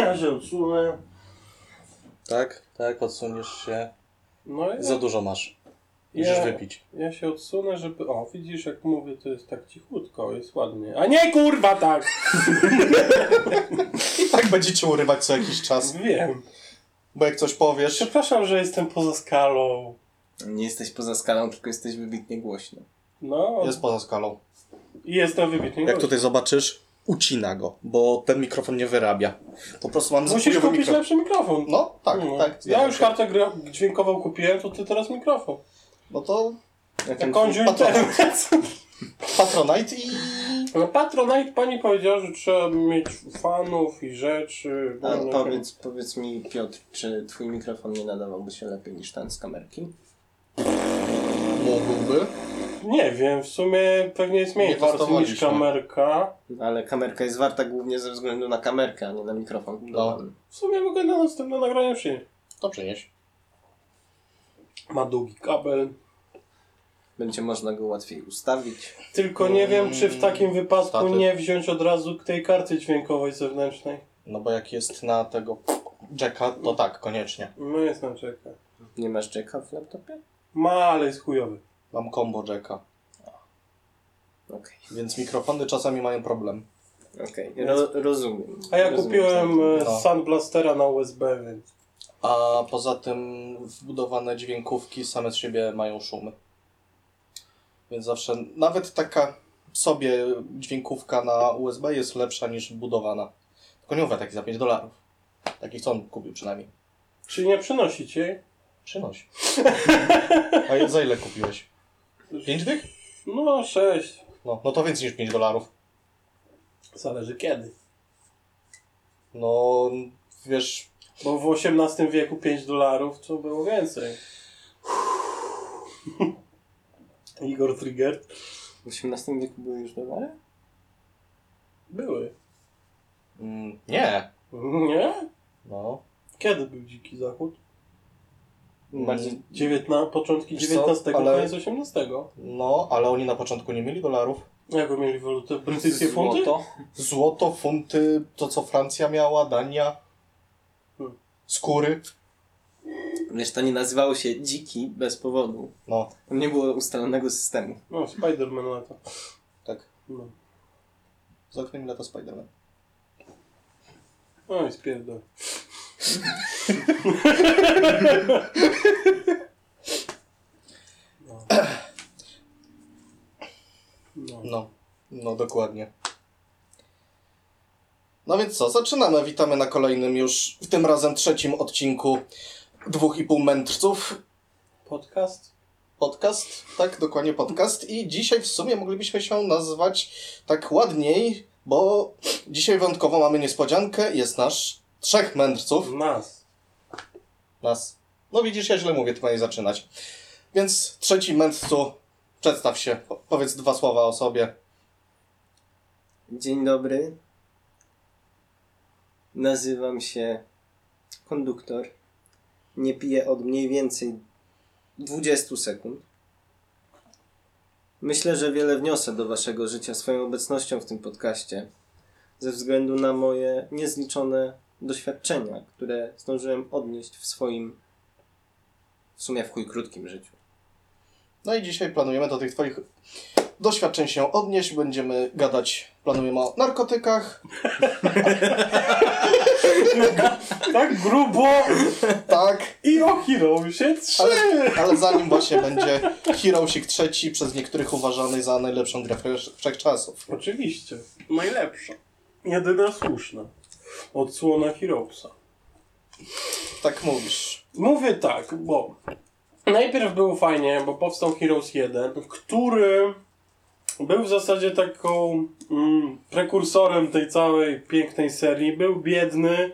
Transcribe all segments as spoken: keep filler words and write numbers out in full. Ja się odsunę. Tak, tak, odsuniesz się. No ja, za dużo masz. Musisz ja, wypić. Ja się odsunę, żeby... O, widzisz, jak mówię, to jest tak cichutko, jest ładnie. A nie, kurwa, tak! I tak będziecie urywać co jakiś czas. Wiem. Bo jak coś powiesz... Przepraszam, że jestem poza skalą. Nie jesteś poza skalą, tylko jesteś wybitnie głośny. No. Jest poza skalą. I jestem wybitnie głośny. Jak tutaj zobaczysz, ucina go, bo ten mikrofon nie wyrabia. Po prostu mam... Musisz kupić mikrofon. Lepszy mikrofon. No, tak, no. tak. Ja już kartę dźwiękową kupiłem, to ty teraz mikrofon. No to... Jak kończył Patronite. Patronite i... No Patronite pani powiedziała, że trzeba mieć fanów i rzeczy... A powiedz, powiedz mi, Piotr, czy twój mikrofon nie nadawałby się lepiej niż ten z kamerki? Mógłby? Nie wiem, w sumie pewnie jest mniej warty niż kamerka. Ale kamerka jest warta głównie ze względu na kamerkę, a nie na mikrofon. No. W sumie mogę na następne nagranie przynieść. To przynieś. Ma długi kabel. Będzie można go łatwiej ustawić. Tylko nie wiem, czy w takim wypadku Staty. nie wziąć od razu tej karty dźwiękowej zewnętrznej. No bo jak jest na tego jacka, to tak, koniecznie. No jest na jacka. Nie masz jacka w laptopie? Ma, ale jest chujowy. Mam combo jacka. Okay. Więc mikrofony czasami mają problem. Okej, okay. Ro- rozumiem. A ja rozumiem, kupiłem no. Sunblastera na U S B, więc... A poza tym wbudowane dźwiękówki same z siebie mają szumy. Więc zawsze, nawet taka sobie dźwiękówka na U S B jest lepsza niż wbudowana. Tylko nie mówię takich za pięć dolarów. Takich co on kupił przynajmniej. Czyli nie przynosić jej? Przynosi. A za ile kupiłeś? pięć dych? No sześć. No, no to więcej niż pięć dolarów. Zależy kiedy. No wiesz... Bo w osiemnastym wieku pięć dolarów to było więcej. Igor Trigger. W osiemnastym wieku były już dolary? Były. Mm, nie. Nie? No. Kiedy był Dziki Zachód? Bardziej... Dziewiętna... Początki dziewiętnastego, ale... koniec osiemnastego. No, ale oni na początku nie mieli dolarów. Jaką mieli walutę? Brytyjskie funty? Złoto, Złoto, funty, to co Francja miała, Dania. Skóry. Wiesz, to nie nazywało się dziki bez powodu. No. Tam nie było ustalonego systemu. No, Spider-Man lata. Tak. No. Za którymi lata Spider-Man. Oj, spierdol. No. No. No. No, dokładnie. No więc co, zaczynamy. Witamy na kolejnym już, w tym razem trzecim odcinku Dwóch i pół mędrców. Podcast? Podcast, tak, dokładnie podcast. I dzisiaj w sumie moglibyśmy się nazwać tak ładniej, bo dzisiaj wyjątkowo mamy niespodziankę. Jest nasz trzech mędrców. Nas. Nas. No widzisz, ja źle mówię, ty ma nie zaczynać. Więc trzeci mędrcu, przedstaw się, powiedz dwa słowa o sobie. Dzień dobry. Nazywam się konduktor. Nie piję od mniej więcej dwudziestu sekund. Myślę, że wiele wniosę do waszego życia swoją obecnością w tym podcaście ze względu na moje niezliczone doświadczenia, które zdążyłem odnieść w swoim, w sumie w chuj krótkim życiu. No i dzisiaj planujemy do tych twoich doświadczeń się odnieść. Będziemy gadać, planujemy o narkotykach. Tak grubo. Tak. I o Heroesie trzy. Ale, ale zanim właśnie będzie Heroesik trzy, przez niektórych uważany za najlepszą grę wszechczasów. Oczywiście. Najlepsza. Jedyna słuszna. Odsłona Heroesa. Tak mówisz. Mówię tak, bo... Najpierw było fajnie, bo powstał Heroes jeden, który był w zasadzie taką mm, prekursorem tej całej pięknej serii. Był biedny,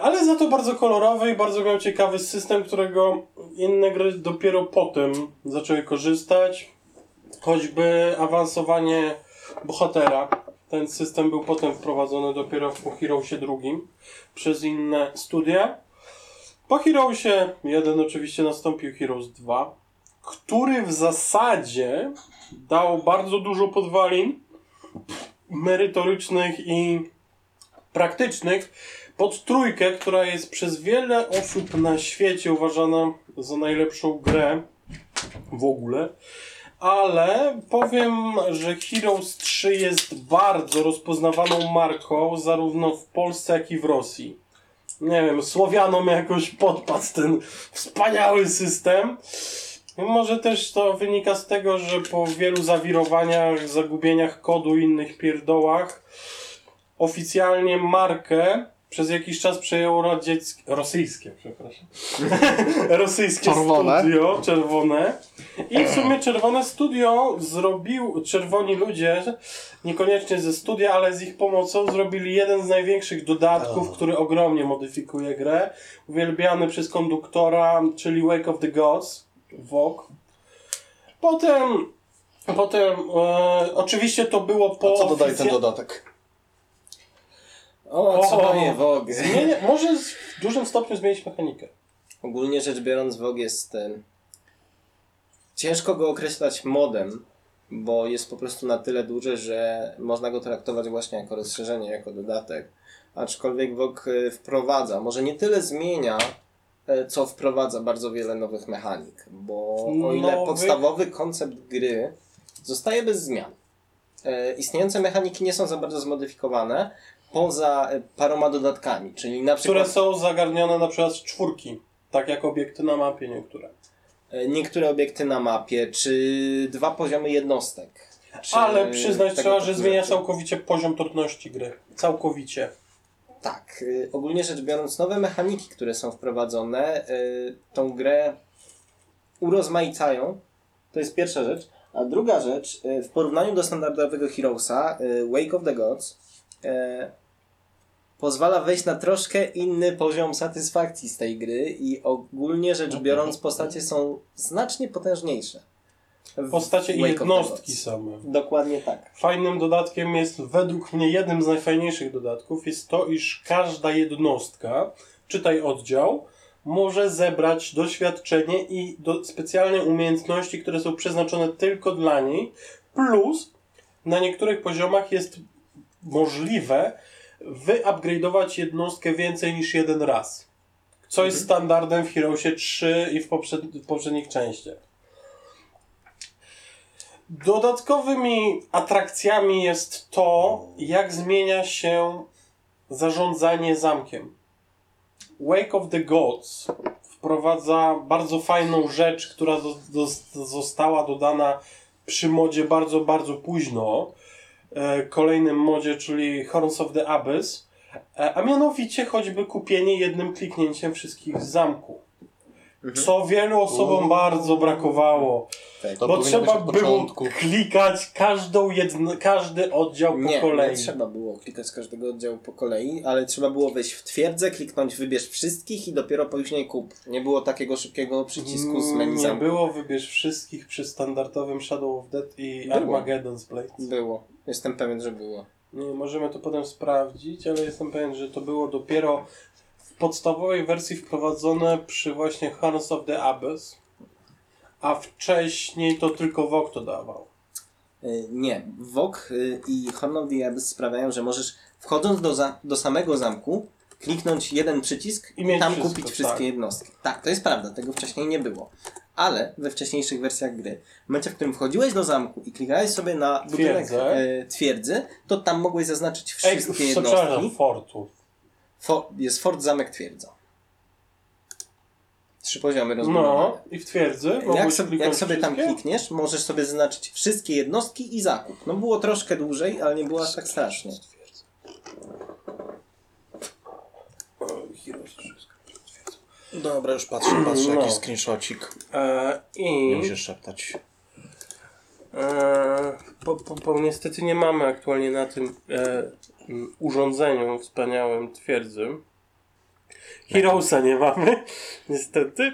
ale za to bardzo kolorowy i bardzo miał ciekawy system, którego inne gry dopiero potem zaczęły korzystać. Choćby awansowanie bohatera. Ten system był potem wprowadzony dopiero po Heroesie dwa przez inne studia. Po Heroesie jeden oczywiście nastąpił Heroes dwa, który w zasadzie dał bardzo dużo podwalin merytorycznych i praktycznych pod trójkę, która jest przez wiele osób na świecie uważana za najlepszą grę w ogóle. Ale powiem, że Heroes trzy jest bardzo rozpoznawaną marką zarówno w Polsce, jak i w Rosji. Nie wiem, Słowianom jakoś podpadł ten wspaniały system. Może też to wynika z tego, że po wielu zawirowaniach, zagubieniach kodu i innych pierdołach oficjalnie markę przez jakiś czas przejęło radzieckie, rosyjskie, przepraszam, rosyjskie czerwone. studio, czerwone. I w sumie czerwone studio zrobił, czerwoni ludzie, niekoniecznie ze studia, ale z ich pomocą zrobili jeden z największych dodatków, oh. który ogromnie modyfikuje grę, uwielbiany przez konduktora, czyli Wake of the Gods, W O G. Potem, potem, e, oczywiście to było po... A co dodaj ten dodatek? O, co daje W O G? Może w dużym stopniu zmienić mechanikę. Ogólnie rzecz biorąc, W O G jest ten... Ciężko go określać modem, bo jest po prostu na tyle duży, że można go traktować właśnie jako rozszerzenie, jako dodatek. Aczkolwiek W O G wprowadza, może nie tyle zmienia, co wprowadza bardzo wiele nowych mechanik, bo o ile nowych... podstawowy koncept gry zostaje bez zmian. Istniejące mechaniki nie są za bardzo zmodyfikowane, poza paroma dodatkami, czyli na przykład... Które są zagarnione na przykład z czwórki, tak jak obiekty na mapie niektóre. Niektóre obiekty na mapie, czy dwa poziomy jednostek. Czy ale przyznać trzeba, że zmienia całkowicie poziom trudności gry. Całkowicie. Tak. Ogólnie rzecz biorąc, nowe mechaniki, które są wprowadzone, tą grę urozmaicają. To jest pierwsza rzecz. A druga rzecz, w porównaniu do standardowego Heroesa, Wake of the Gods, pozwala wejść na troszkę inny poziom satysfakcji z tej gry i ogólnie rzecz biorąc postacie są znacznie potężniejsze. Postacie i jednostki same. Dokładnie tak. Fajnym dodatkiem jest, według mnie jednym z najfajniejszych dodatków jest to, iż każda jednostka, czytaj oddział, może zebrać doświadczenie i do, specjalne umiejętności, które są przeznaczone tylko dla niej, plus na niektórych poziomach jest możliwe wyupgrade'ować jednostkę więcej niż jeden raz. Co jest standardem w Heroesie trzy i w, poprzed, w poprzednich częściach. Dodatkowymi atrakcjami jest to, jak zmienia się zarządzanie zamkiem. Wake of the Gods wprowadza bardzo fajną rzecz, która do, do, została dodana przy modzie bardzo, bardzo późno. Kolejnym modzie, czyli Horns of the Abyss, a mianowicie choćby kupienie jednym kliknięciem wszystkich z zamku. Co wielu osobom bardzo brakowało. Tak, bo trzeba było klikać każdą jedno, każdy oddział po nie, kolei. Nie trzeba było klikać każdego oddziału po kolei, ale trzeba było wejść w twierdzę, kliknąć wybierz wszystkich i dopiero później kup. Nie było takiego szybkiego przycisku z menu zamku. Nie było wybierz wszystkich przy standardowym Shadow of Death i było. Armageddon's Blade. Było. Jestem pewien, że było. Nie, możemy to potem sprawdzić, ale jestem pewien, że to było dopiero... podstawowej wersji wprowadzone przy właśnie Horns of the Abyss, a wcześniej to tylko W O G to dawał. Nie, W O G i Horn of the Abyss sprawiają, że możesz wchodząc do, za- do samego zamku kliknąć jeden przycisk i tam wszystko, kupić wszystkie tak. jednostki. Tak, to jest prawda, tego wcześniej nie było. Ale we wcześniejszych wersjach gry, w momencie, w którym wchodziłeś do zamku i klikałeś sobie na budynek e, twierdzy, to tam mogłeś zaznaczyć wszystkie Ej, jednostki. Fortów. For, jest fort, zamek, twierdza. Trzy poziomy rozbudowane. No i w twierdzy. Jak, so, jak sobie tam klikniesz, możesz sobie zaznaczyć wszystkie jednostki i zakup. No było troszkę dłużej, ale nie było aż tak strasznie. Dobra, już patrzę, patrzę, no. Jakiś screenshotcik. Eee, i... Nie musisz szeptać. Eee, bo, bo, bo niestety nie mamy aktualnie na tym... Eee, urządzeniu wspaniałym twierdzy. Heroesa nie mamy, niestety.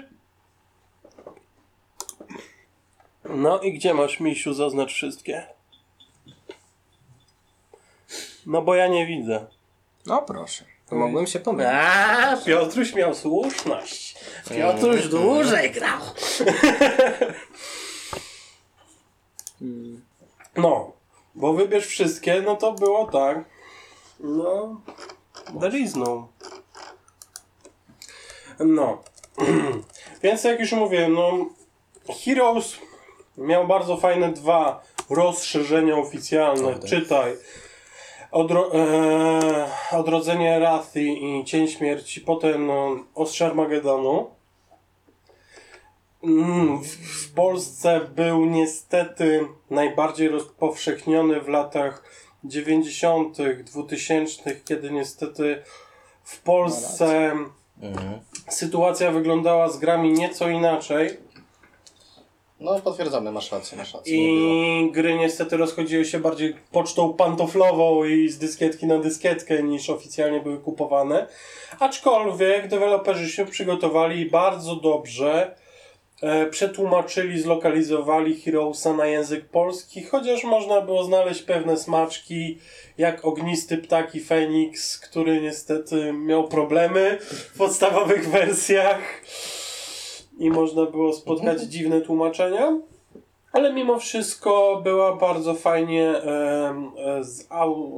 No i gdzie masz, misiu, zaznacz wszystkie? No bo ja nie widzę. No proszę, to mogłem się pomylić. A, Piotruś miał słuszność. Piotruś dłużej grał. No, bo wybierz wszystkie, no to było tak. No, There is no. No. Więc jak już mówię, no... Heroes miał bardzo fajne dwa rozszerzenia oficjalne. Oh, czytaj. Odro- ee, Odrodzenie Wrathi i Cień Śmierci. Potem no, Ostrze Armagedonu. Mm, w Polsce był niestety najbardziej rozpowszechniony w latach dziewięćdziesiątych, dwutysięcznych, kiedy niestety w Polsce mhm. sytuacja wyglądała z grami nieco inaczej. No potwierdzamy, masz rację, masz rację. I nie gry niestety rozchodziły się bardziej pocztą pantoflową i z dyskietki na dyskietkę niż oficjalnie były kupowane. Aczkolwiek deweloperzy się przygotowali bardzo dobrze. Przetłumaczyli, zlokalizowali Heroesa na język polski, chociaż można było znaleźć pewne smaczki, jak Ognisty Ptak i Feniks, który niestety miał problemy w podstawowych wersjach i można było spotkać dziwne tłumaczenia, ale mimo wszystko było bardzo fajnie e, z, au,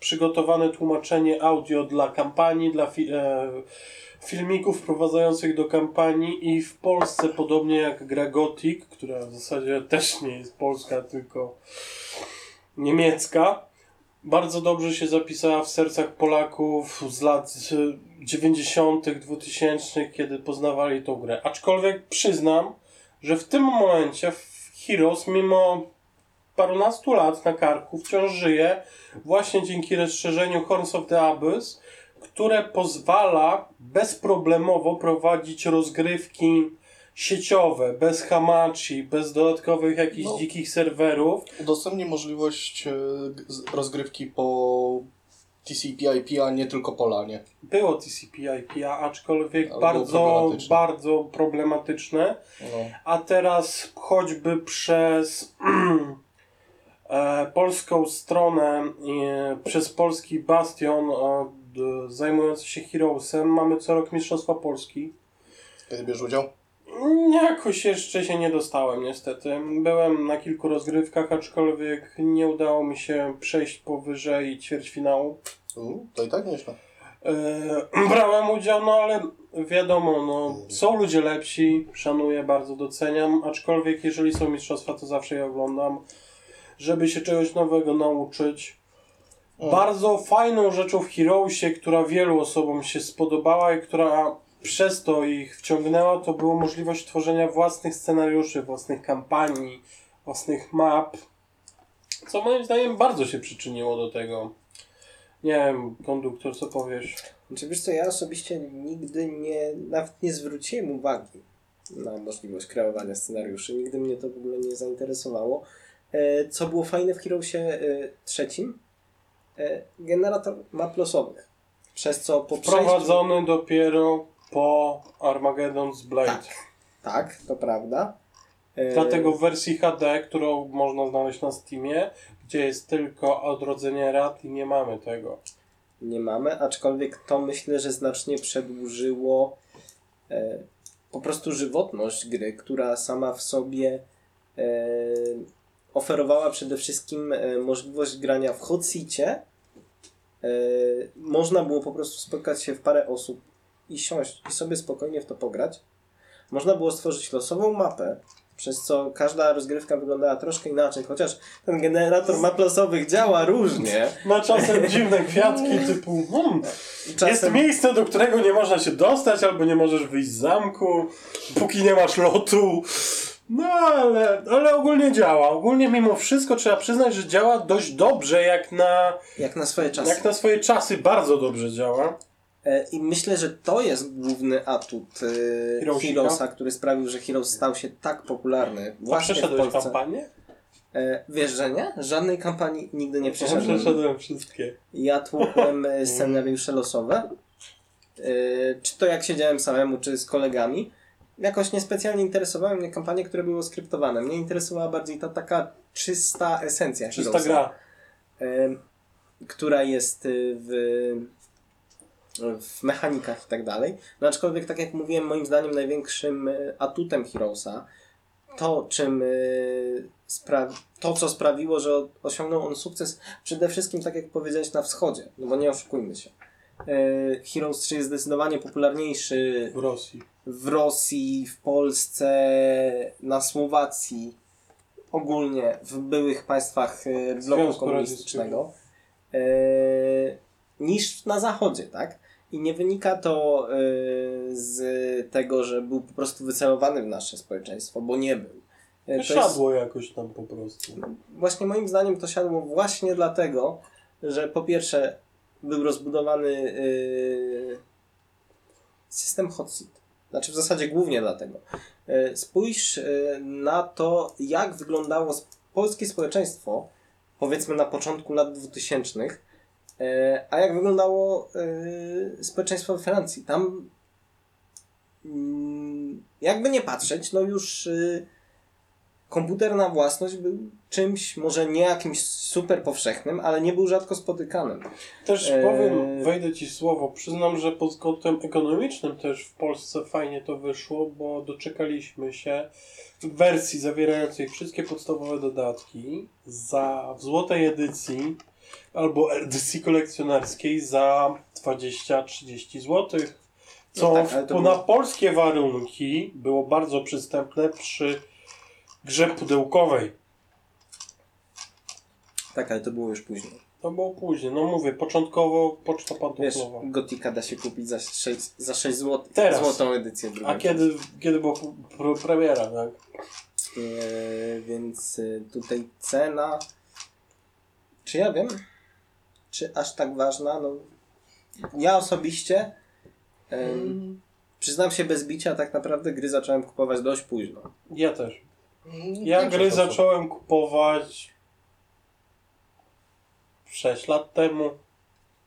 przygotowane tłumaczenie audio dla kampanii, dla fi, e, filmików wprowadzających do kampanii i w Polsce, podobnie jak gra Gothic, która w zasadzie też nie jest polska, tylko niemiecka, bardzo dobrze się zapisała w sercach Polaków z lat dziewięćdziesiątych, dwutysięcznych, kiedy poznawali tą grę. Aczkolwiek przyznam, że w tym momencie Heroes, mimo parunastu lat na karku, wciąż żyje właśnie dzięki rozszerzeniu Horns of the Abyss, które pozwala bezproblemowo prowadzić rozgrywki sieciowe, bez hamachi, bez dodatkowych jakichś no, dzikich serwerów. Udostępni możliwość rozgrywki po T C P I P, a nie tylko po lanie. Było T C P I P, aczkolwiek ale bardzo, problematyczne. bardzo problematyczne. No. A teraz choćby przez e, polską stronę, e, przez polski bastion e, zajmujący się Heroesem, mamy co rok Mistrzostwa Polski. Kiedy bierzesz udział? Jakoś jeszcze się nie dostałem niestety. Byłem na kilku rozgrywkach, aczkolwiek nie udało mi się przejść powyżej ćwierćfinału. U, to i tak nieźle. Yy, brałem udział, no ale wiadomo, no, są ludzie lepsi, szanuję, bardzo doceniam, aczkolwiek jeżeli są mistrzostwa, to zawsze je oglądam, żeby się czegoś nowego nauczyć. O. Bardzo fajną rzeczą w Heroesie, która wielu osobom się spodobała i która przez to ich wciągnęła, to była możliwość tworzenia własnych scenariuszy, własnych kampanii, własnych map, co moim zdaniem bardzo się przyczyniło do tego. Nie wiem, konduktor, co powiesz? Znaczy, wiesz co, ja osobiście nigdy nie, nawet nie zwróciłem uwagi na możliwość kreowania scenariuszy, nigdy mnie to w ogóle nie zainteresowało. Co było fajne w Heroesie trzecim? Generator map losowych, przez co po wprowadzony przejściu... dopiero po Armageddon's Blade. Tak, tak, to prawda. Dlatego w wersji H D, którą można znaleźć na Steamie, gdzie jest tylko Odrodzenie Wrathi, nie mamy tego. Nie mamy, aczkolwiek to myślę, że znacznie przedłużyło e, po prostu żywotność gry, która sama w sobie e, oferowała przede wszystkim możliwość grania w hot seacie. Yy, można było po prostu spotkać się w parę osób i siąść i sobie spokojnie w to pograć. Można było stworzyć losową mapę, przez co każda rozgrywka wyglądała troszkę inaczej, chociaż ten generator map losowych działa różnie. Ma czasem dziwne kwiatki typu hmm, czasem... jest miejsce, do którego nie można się dostać, albo nie możesz wyjść z zamku, póki nie masz lotu. No ale, ale ogólnie działa. Ogólnie mimo wszystko trzeba przyznać, że działa dość dobrze, jak na... Jak na swoje czasy. Jak na swoje czasy bardzo dobrze działa. E, I myślę, że to jest główny atut e, Heroesa, który sprawił, że Heroes stał się tak popularny właśnie w Polsce. Przeszedłeś kampanię? E, wiesz, że nie? Żadnej kampanii nigdy nie przeszedłem. Ja przeszedłem wszystkie. Ja tłukłem scenariusze losowe. E, czy to jak siedziałem samemu, czy z kolegami. Jakoś niespecjalnie interesowały mnie kampanie, które były skryptowane. Mnie interesowała bardziej ta taka czysta esencja. Czysta Heroesa, gra. Y, która jest w, w mechanikach i tak dalej. No aczkolwiek, tak jak mówiłem, moim zdaniem największym atutem Heroesa, to czym y, spra- to co sprawiło, że osiągnął on sukces, przede wszystkim, tak jak powiedziałeś, na wschodzie. No bo nie oszukujmy się. Heroes trzy jest zdecydowanie popularniejszy w Rosji, w, Rosji, w Polsce, na Słowacji, ogólnie w byłych państwach bloku komunistycznego niż na Zachodzie, tak? I nie wynika to z tego, że był po prostu wycelowany w nasze społeczeństwo, bo nie był. To siadło jest... jakoś tam po prostu. Właśnie moim zdaniem to siadło właśnie dlatego, że po pierwsze był rozbudowany yy, system hot seat. Znaczy w zasadzie głównie dlatego. Yy, spójrz yy, na to, jak wyglądało polskie społeczeństwo, powiedzmy na początku lat dwutysięcznych, yy, a jak wyglądało yy, społeczeństwo we Francji. Tam yy, jakby nie patrzeć, no już... Yy, komputer na własność był czymś, może nie jakimś super powszechnym, ale nie był rzadko spotykanym. Też powiem, wejdę ci słowo, przyznam, że pod kątem ekonomicznym też w Polsce fajnie to wyszło, bo doczekaliśmy się wersji zawierającej wszystkie podstawowe dodatki za w złotej edycji albo edycji kolekcjonerskiej za dwadzieścia trzydzieści złotych. Co no tak, na było... polskie warunki było bardzo przystępne przy grze pudełkowej. Tak, ale to było już później. To było później, no mówię, początkowo poczta pantoflowa. Wiesz, Gotika da się kupić za sześć złotych, teraz, złotą edycję. A kiedy, kiedy była premiera, tak? Eee, więc tutaj cena, czy ja wiem, czy aż tak ważna, no ja osobiście eee, hmm. przyznam się bez bicia, tak naprawdę gry zacząłem kupować dość późno. Ja też. Ja tak gry zacząłem kupować sześć lat temu.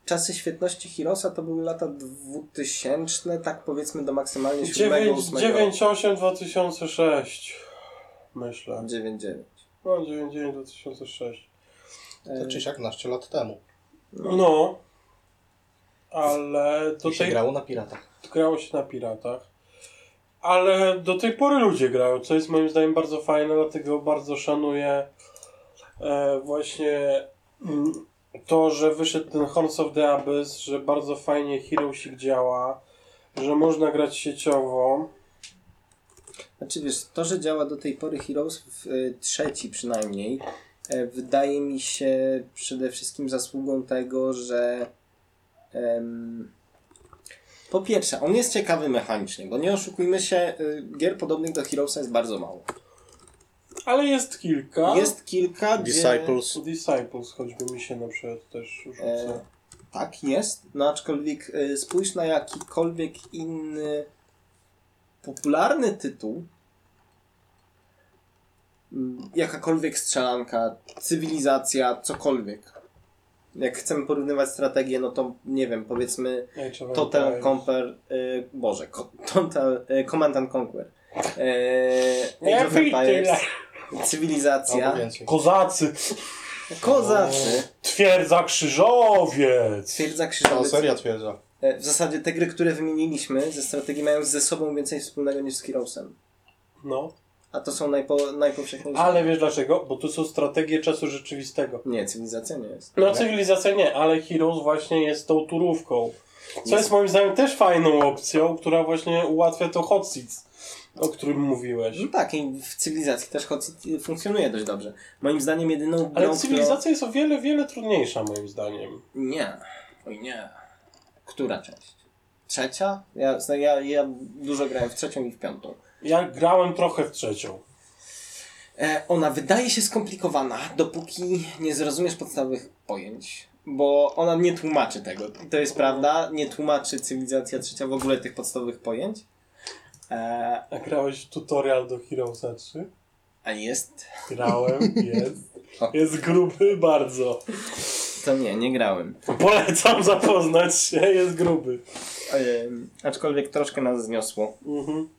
Czasy świetności Heroesa to były lata dwutysięczne, tak powiedzmy do maksymalnie dziewięć osiem dwa tysiące sześć myślę. dziewięć dziewięć No dziewięć dziewięć dwa tysiące sześć To czyli siedemnaście lat temu. No. no. Ale do I się tej... grało na piratach. Grało się na piratach. Ale do tej pory ludzie grają, co jest moim zdaniem bardzo fajne, dlatego bardzo szanuję e, właśnie m, to, że wyszedł ten Horns of the Abyss, że bardzo fajnie Heroesik działa, że można grać sieciowo. Znaczy wiesz, to, że działa do tej pory Heroes, w, y, trzeci przynajmniej, y, wydaje mi się przede wszystkim zasługą tego, że... Y, Po pierwsze, on jest ciekawy mechanicznie, bo nie oszukujmy się, gier podobnych do Heroesa jest bardzo mało. Ale jest kilka. Jest kilka, Disciples. Gdzie... Disciples, choćby mi się na przykład też rzuca. E, tak, jest. No aczkolwiek e, spójrz na jakikolwiek inny popularny tytuł, jakakolwiek strzelanka, cywilizacja, cokolwiek. Jak chcemy porównywać strategię, no to nie wiem, powiedzmy H R M Total Conquer, y, Boże, co, Total y, Command and Conquer, y, Age of Empires, Cywilizacja, Kozacy, Kozacy, Twierdza Krzyżowiec, Twierdza Krzyżowiec, no, seria Twierdza. W zasadzie te gry, które wymieniliśmy ze strategii, mają ze sobą więcej wspólnego niż z Heroesem. No. A to są najpo, najpowszechniejsze. Ale wiesz dlaczego? Bo to są strategie czasu rzeczywistego. Nie, cywilizacja nie jest. No cywilizacja nie, ale Heroes właśnie jest tą turówką. Co jest, jest moim zdaniem też fajną opcją, która właśnie ułatwia to hot seats, o którym mówiłeś. No tak, i w cywilizacji też hot seat funkcjonuje dość dobrze. Moim zdaniem jedyną grą, ale cywilizacja to... jest o wiele, wiele trudniejsza moim zdaniem. Nie. Oj nie. Która część? Trzecia? Ja, ja, ja dużo grałem w trzecią i w piątą. Ja grałem trochę w trzecią. E, ona wydaje się skomplikowana, dopóki nie zrozumiesz podstawowych pojęć, bo ona nie tłumaczy tego. To jest prawda, nie tłumaczy cywilizacja trzecia w ogóle tych podstawowych pojęć. E, A grałeś w tutorial do Heroesa trzy? A jest? Grałem, jest. Jest gruby bardzo. To nie, nie grałem. Polecam zapoznać się, jest gruby. E, aczkolwiek troszkę nas zniosło. Mhm.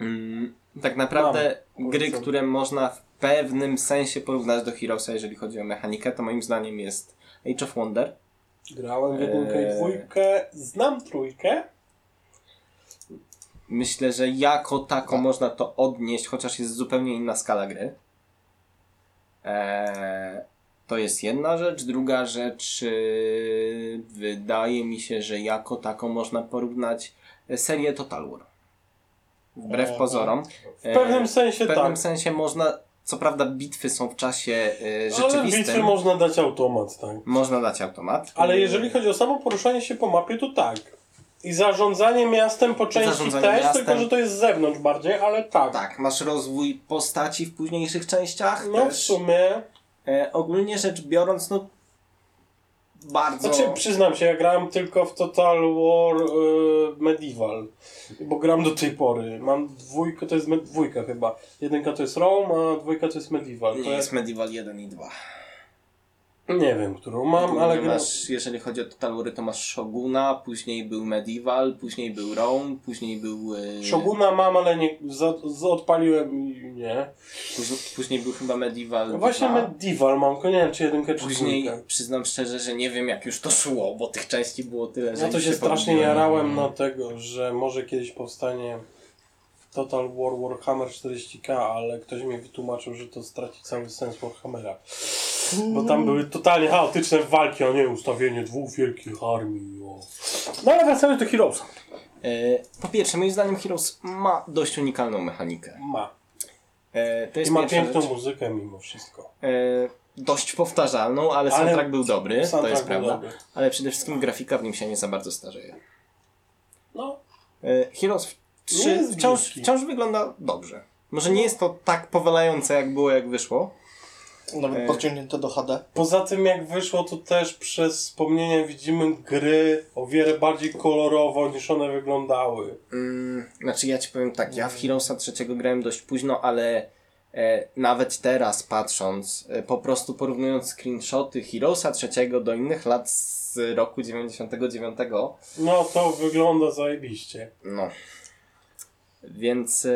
Mm, tak naprawdę Mamy, gry, ulicę. które można w pewnym sensie porównać do Heroesa, jeżeli chodzi o mechanikę, to moim zdaniem jest Age of Wonder. Grałem w jedynkę i dwójkę, znam trójkę. Myślę, że jako tako można to odnieść, chociaż jest zupełnie inna skala gry. Eee, To jest jedna rzecz. Druga rzecz, yy, wydaje mi się, że jako taką można porównać serię Total War. Wbrew e, pozorom. W pewnym sensie tak. W pewnym tak. sensie można, co prawda bitwy są w czasie yy, rzeczywistym. Ale bitwy można dać automat, tak. Można dać automat. Ale jeżeli chodzi o samo poruszanie się po mapie, to tak. I zarządzanie miastem po części też, miastem. Tylko że to jest z zewnątrz bardziej, ale tak. Tak, masz rozwój postaci w późniejszych częściach no, też. No w sumie... E, ogólnie rzecz biorąc, no bardzo... Znaczy, przyznam się, ja grałem tylko w Total War y, Medieval, bo gram do tej pory. Mam dwójkę, to jest med- dwójka chyba. Jedynka to jest Rome, a dwójka to jest Medieval. To jest Medieval jeden i dwa. Nie wiem, którą mam, ogólnie ale... Masz, gra... Jeżeli chodzi o Total War, to masz Shoguna, później był Medieval, później był Rome, później był... Y... Shoguna mam, ale nie za, za odpaliłem i nie. Później był chyba Medieval. No właśnie Medieval mam, nie wiem czy jedynkę czy później, dwójkę. Przyznam szczerze, że nie wiem jak już to szło, bo tych części było tyle, że... Ja to się, się strasznie jarałem hmm. na tego, że może kiedyś powstanie Total War Warhammer czterdzieści K, ale ktoś mi wytłumaczył, że to straci cały sens Warhammera. Bo tam były totalnie chaotyczne walki, a nie ustawienie dwóch wielkich armii. O. No ale wracamy do Heroes'a. E, po pierwsze, moim zdaniem Heroes ma dość unikalną mechanikę. Ma. E, to jest I ma piękną rzecz. Muzykę mimo wszystko. E, dość powtarzalną, ale, ale soundtrack był dobry, soundtrack to jest prawda. Dobry. Ale przede wszystkim grafika w nim się nie za bardzo starzeje. No. E, Heroes trzy wciąż, wciąż wygląda dobrze. Może nie jest to tak powalające jak było jak wyszło. Nawet podciągnięte do H D. Poza tym jak wyszło, to też przez wspomnienia widzimy gry o wiele bardziej kolorowo niż one wyglądały. Mm, znaczy ja ci powiem tak, ja w Heroesa trzy grałem dość późno, ale e, nawet teraz patrząc, e, po prostu porównując screenshoty Heroesa trzy do innych lat z roku dziewięćdziesiątego dziewiątego. No to wygląda zajebiście. No. Więc e,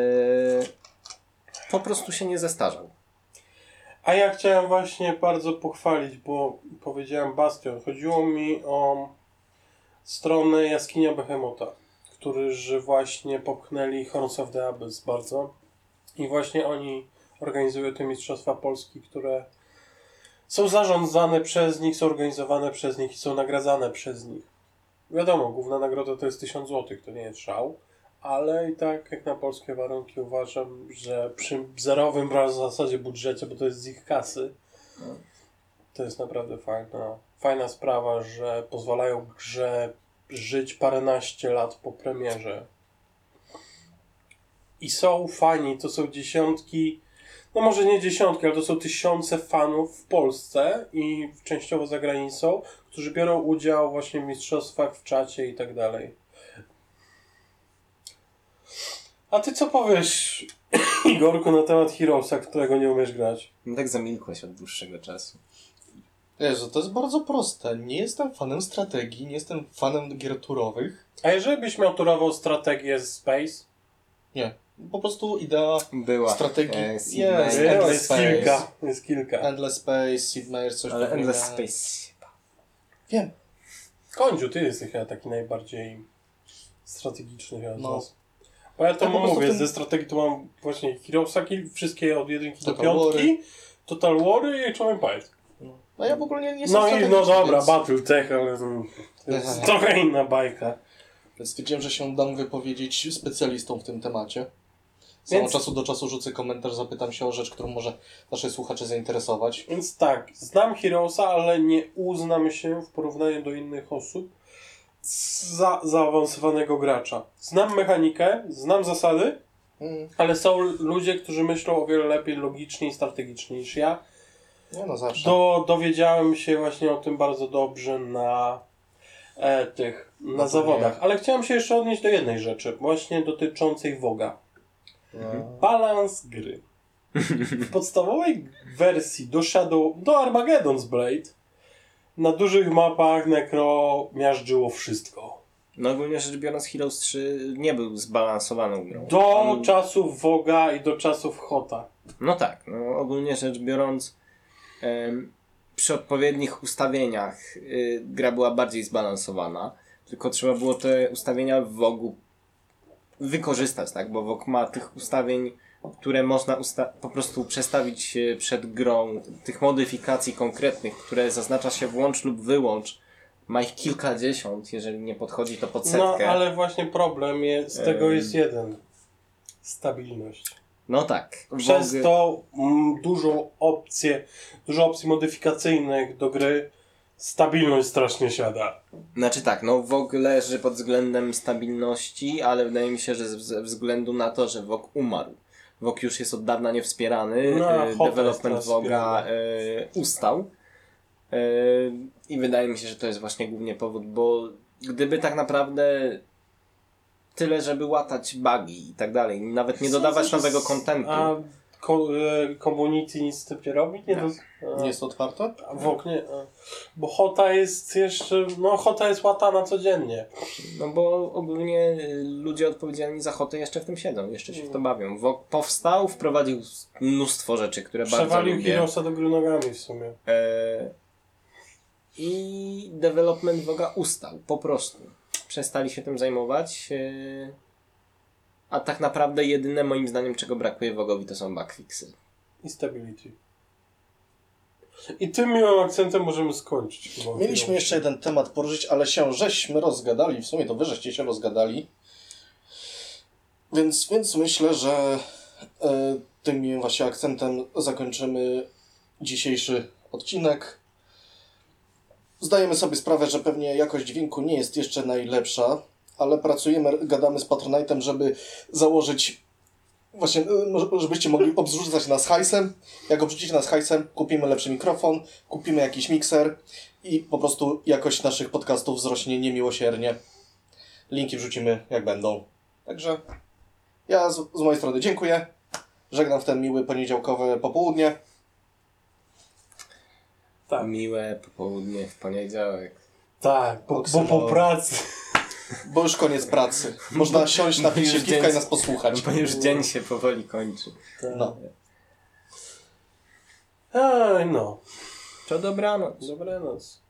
po prostu się nie zestarzał. A ja chciałem właśnie bardzo pochwalić, bo powiedziałem Bastion. Chodziło mi o stronę Jaskinia Behemota, który że właśnie popchnęli Horns of the Abyss bardzo. I właśnie oni organizują te Mistrzostwa Polski, które są zarządzane przez nich, są organizowane przez nich i są nagradzane przez nich. Wiadomo, główna nagroda to jest tysiąc złotych, to nie jest szał. Ale i tak jak na polskie warunki uważam, że przy zerowym w zasadzie budżecie, bo to jest z ich kasy, to jest naprawdę fajna, fajna sprawa, że pozwalają grze żyć paręnaście lat po premierze. I są fani, to są dziesiątki, no może nie dziesiątki, ale to są tysiące fanów w Polsce i częściowo za granicą, którzy biorą udział właśnie w mistrzostwach, w czacie i tak dalej. A ty co powiesz, Igorku, na temat Heroesa, którego nie umiesz grać? No tak zamilkłeś od dłuższego czasu. Jezu, to jest bardzo proste. Nie jestem fanem strategii, nie jestem fanem gier turowych. A jeżeli byś miał turową strategię z Space? Nie. Po prostu idea była. Strategii. E, yes, yes, endless jest space. Kilka. Jest kilka. Endless Space, Sid Meier, coś takiego. Ale powiem. Endless Space. Wiem. Kończu, ty jesteś chyba taki najbardziej strategiczny chyba no. z Bo ja to ja mówię, ten... ze strategii to mam właśnie Heroesa, wszystkie od jedynki do piątki, Total War i Age of Empires. No. no ja w ogóle nie, nie jestem No i no dobra, więc... Battletech, ale to jest trochę inna bajka. Więc stwierdziłem, że się dam wypowiedzieć specjalistą w tym temacie. Z więc... czasu do czasu rzucę komentarz, zapytam się o rzecz, którą może nasze słuchacze zainteresować. Więc tak, znam Heroesa, ale nie uznam się w porównaniu do innych osób za zaawansowanego gracza. Znam mechanikę, znam zasady, mm. ale są ludzie, którzy myślą o wiele lepiej logicznie i strategicznie niż ja. No, no zawsze. Do, dowiedziałem się właśnie o tym bardzo dobrze na e, tych na no zawodach. Nie. Ale chciałem się jeszcze odnieść do jednej rzeczy, właśnie dotyczącej woga. No. Balans gry. W podstawowej wersji do Shadow, do Armageddon's Blade na dużych mapach Necro miażdżyło wszystko. No ogólnie rzecz biorąc Heroes trzy nie był zbalansowaną grą. Do On... czasów Woga i do czasów Hota. No tak, no ogólnie rzecz biorąc em, przy odpowiednich ustawieniach y, gra była bardziej zbalansowana, tylko trzeba było te ustawienia w Wogu wykorzystać, tak? Bo Wog ma tych ustawień które można usta- po prostu przestawić przed grą, tych modyfikacji konkretnych, które zaznacza się włącz lub wyłącz. Ma ich kilkadziesiąt, jeżeli nie podchodzi to pod setkę. No, ale właśnie problem jest, z tego jest jeden. Stabilność. No tak. Przez Bogu... to mm, dużą opcję, dużo opcji modyfikacyjnych do gry stabilność strasznie siada. Znaczy tak, no W O G leży pod względem stabilności, ale wydaje mi się, że ze względu na to, że W O G umarł. W O G już jest od dawna niewspierany, no, e, development W O G-a e, ustał. E, I wydaje mi się, że to jest właśnie głównie powód, bo gdyby tak naprawdę tyle, żeby łatać bugi i tak dalej, nawet nie dodawać nowego kontentu. A ko- community nic typie robić? Nie, do... nie jest otwarte? W oknie. Bo Hota jest jeszcze, no Hota jest łatana codziennie. No bo ogólnie ludzie odpowiedzialni za Hotę jeszcze w tym siedzą, jeszcze się w to bawią. W O G powstał, wprowadził mnóstwo rzeczy, które Przewalił bardzo lubię. Przewalił Heroesa do gry nogami w sumie. E... I development W O G-a ustał, po prostu. Przestali się tym zajmować, yy... a tak naprawdę jedyne moim zdaniem, czego brakuje W O G-owi, to są bugfixy. I stability. I tym miłym akcentem możemy skończyć. Mieliśmy jeszcze jeden temat poruszyć, ale się żeśmy rozgadali, w sumie to wy żeście się rozgadali, więc, więc myślę, że yy, tym miłym właśnie akcentem zakończymy dzisiejszy odcinek. Zdajemy sobie sprawę, że pewnie jakość dźwięku nie jest jeszcze najlepsza, ale pracujemy, gadamy z Patronite'em, żeby założyć, właśnie, żebyście mogli obrzucać nas hajsem. Jak obrzucicie nas hajsem, kupimy lepszy mikrofon, kupimy jakiś mikser i po prostu jakość naszych podcastów wzrośnie niemiłosiernie. Linki wrzucimy jak będą. Także ja z, z mojej strony dziękuję. Żegnam w ten miły poniedziałkowe popołudnie. Tak. Miłe popołudnie w poniedziałek. Tak, bo, bo po pracy. Bo już koniec pracy. Można siąść, napić się piwka i nas posłuchać. Bo już dzień się powoli kończy. Tak. No. Ej, no. To dobranoc. Dobranoc.